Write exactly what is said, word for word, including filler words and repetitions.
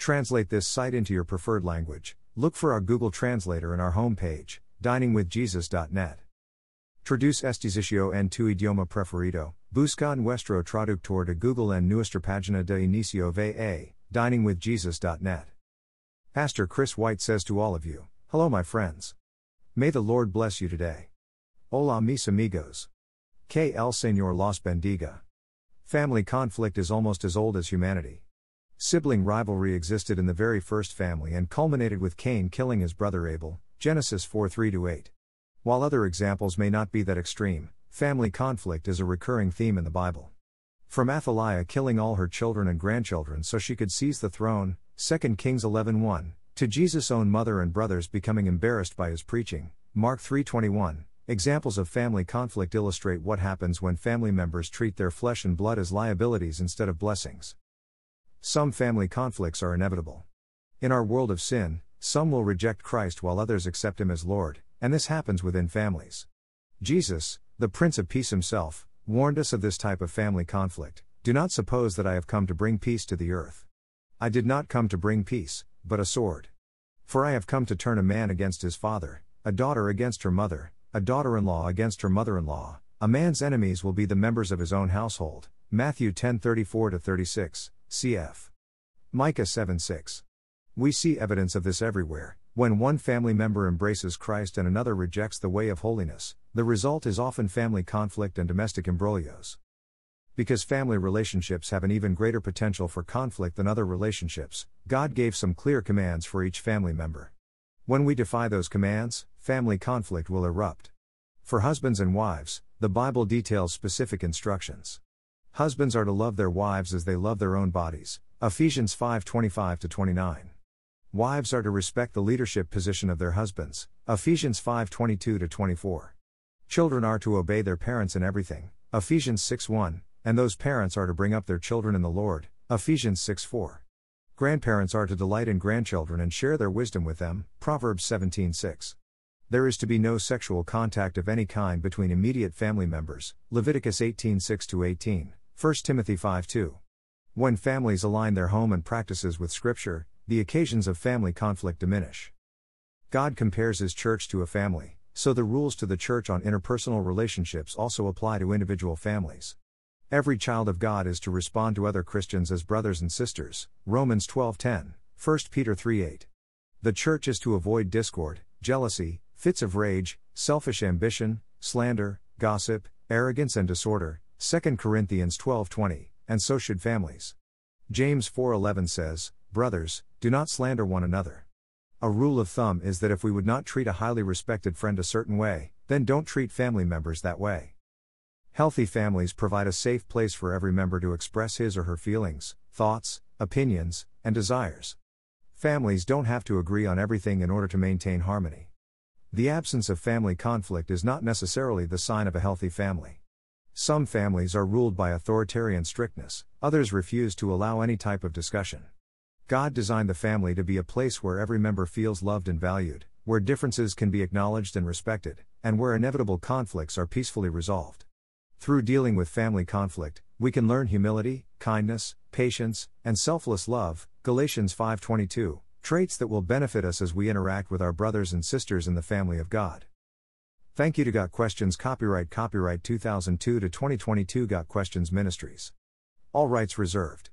Translate this site into your preferred language. Look for our Google Translator in our homepage, dining with jesus dot net. Traduce estiziscio en tu idioma preferido, busca nuestro traductor de Google en nuestra página de inicio va, dining with jesus dot net. Pastor Chris White says to all of you, hello my friends. May the Lord bless you today. Hola mis amigos. Que el Señor los bendiga. Family conflict is almost as old as humanity. Sibling rivalry existed in the very first family and culminated with Cain killing his brother Abel, Genesis four three to eight. While other examples may not be that extreme, family conflict is a recurring theme in the Bible. From Athaliah killing all her children and grandchildren so she could seize the throne, Second Kings eleven one, to Jesus' own mother and brothers becoming embarrassed by his preaching, Mark three twenty-one, examples of family conflict illustrate what happens when family members treat their flesh and blood as liabilities instead of blessings. Some family conflicts are inevitable. In our world of sin, some will reject Christ while others accept Him as Lord, and this happens within families. Jesus, the Prince of Peace Himself, warned us of this type of family conflict. Do not suppose that I have come to bring peace to the earth. I did not come to bring peace, but a sword. For I have come to turn a man against his father, a daughter against her mother, a daughter-in-law against her mother-in-law. A man's enemies will be the members of his own household. Matthew ten thirty-four to thirty-six. Cf. Micah seven six. We see evidence of this everywhere. When one family member embraces Christ and another rejects the way of holiness, the result is often family conflict and domestic imbroglios. Because family relationships have an even greater potential for conflict than other relationships, God gave some clear commands for each family member. When we defy those commands, family conflict will erupt. For husbands and wives, the Bible details specific instructions. Husbands are to love their wives as they love their own bodies, Ephesians five twenty-five to twenty-nine. Wives are to respect the leadership position of their husbands, Ephesians five twenty-two to twenty-four. Children are to obey their parents in everything, Ephesians six one, and those parents are to bring up their children in the Lord, Ephesians six four. Grandparents are to delight in grandchildren and share their wisdom with them, Proverbs seventeen six. There is to be no sexual contact of any kind between immediate family members, Leviticus eighteen six to eighteen. First Timothy five two. When families align their home and practices with Scripture, the occasions of family conflict diminish. God compares His church to a family, so the rules to the church on interpersonal relationships also apply to individual families. Every child of God is to respond to other Christians as brothers and sisters, Romans twelve ten, First Peter three eight. The church is to avoid discord, jealousy, fits of rage, selfish ambition, slander, gossip, arrogance and disorder, Second Corinthians twelve twenty, and so should families. James four eleven says, brothers, do not slander one another. A rule of thumb is that if we would not treat a highly respected friend a certain way, then don't treat family members that way. Healthy families provide a safe place for every member to express his or her feelings, thoughts, opinions, and desires. Families don't have to agree on everything in order to maintain harmony. The absence of family conflict is not necessarily the sign of a healthy family. Some families are ruled by authoritarian strictness, others refuse to allow any type of discussion. God designed the family to be a place where every member feels loved and valued, where differences can be acknowledged and respected, and where inevitable conflicts are peacefully resolved. Through dealing with family conflict, we can learn humility, kindness, patience, and selfless love, Galatians five twenty-two, traits that will benefit us as we interact with our brothers and sisters in the family of God. Thank you to Got Questions Copyright Copyright two thousand two to twenty twenty-two Got Questions Ministries. All rights reserved.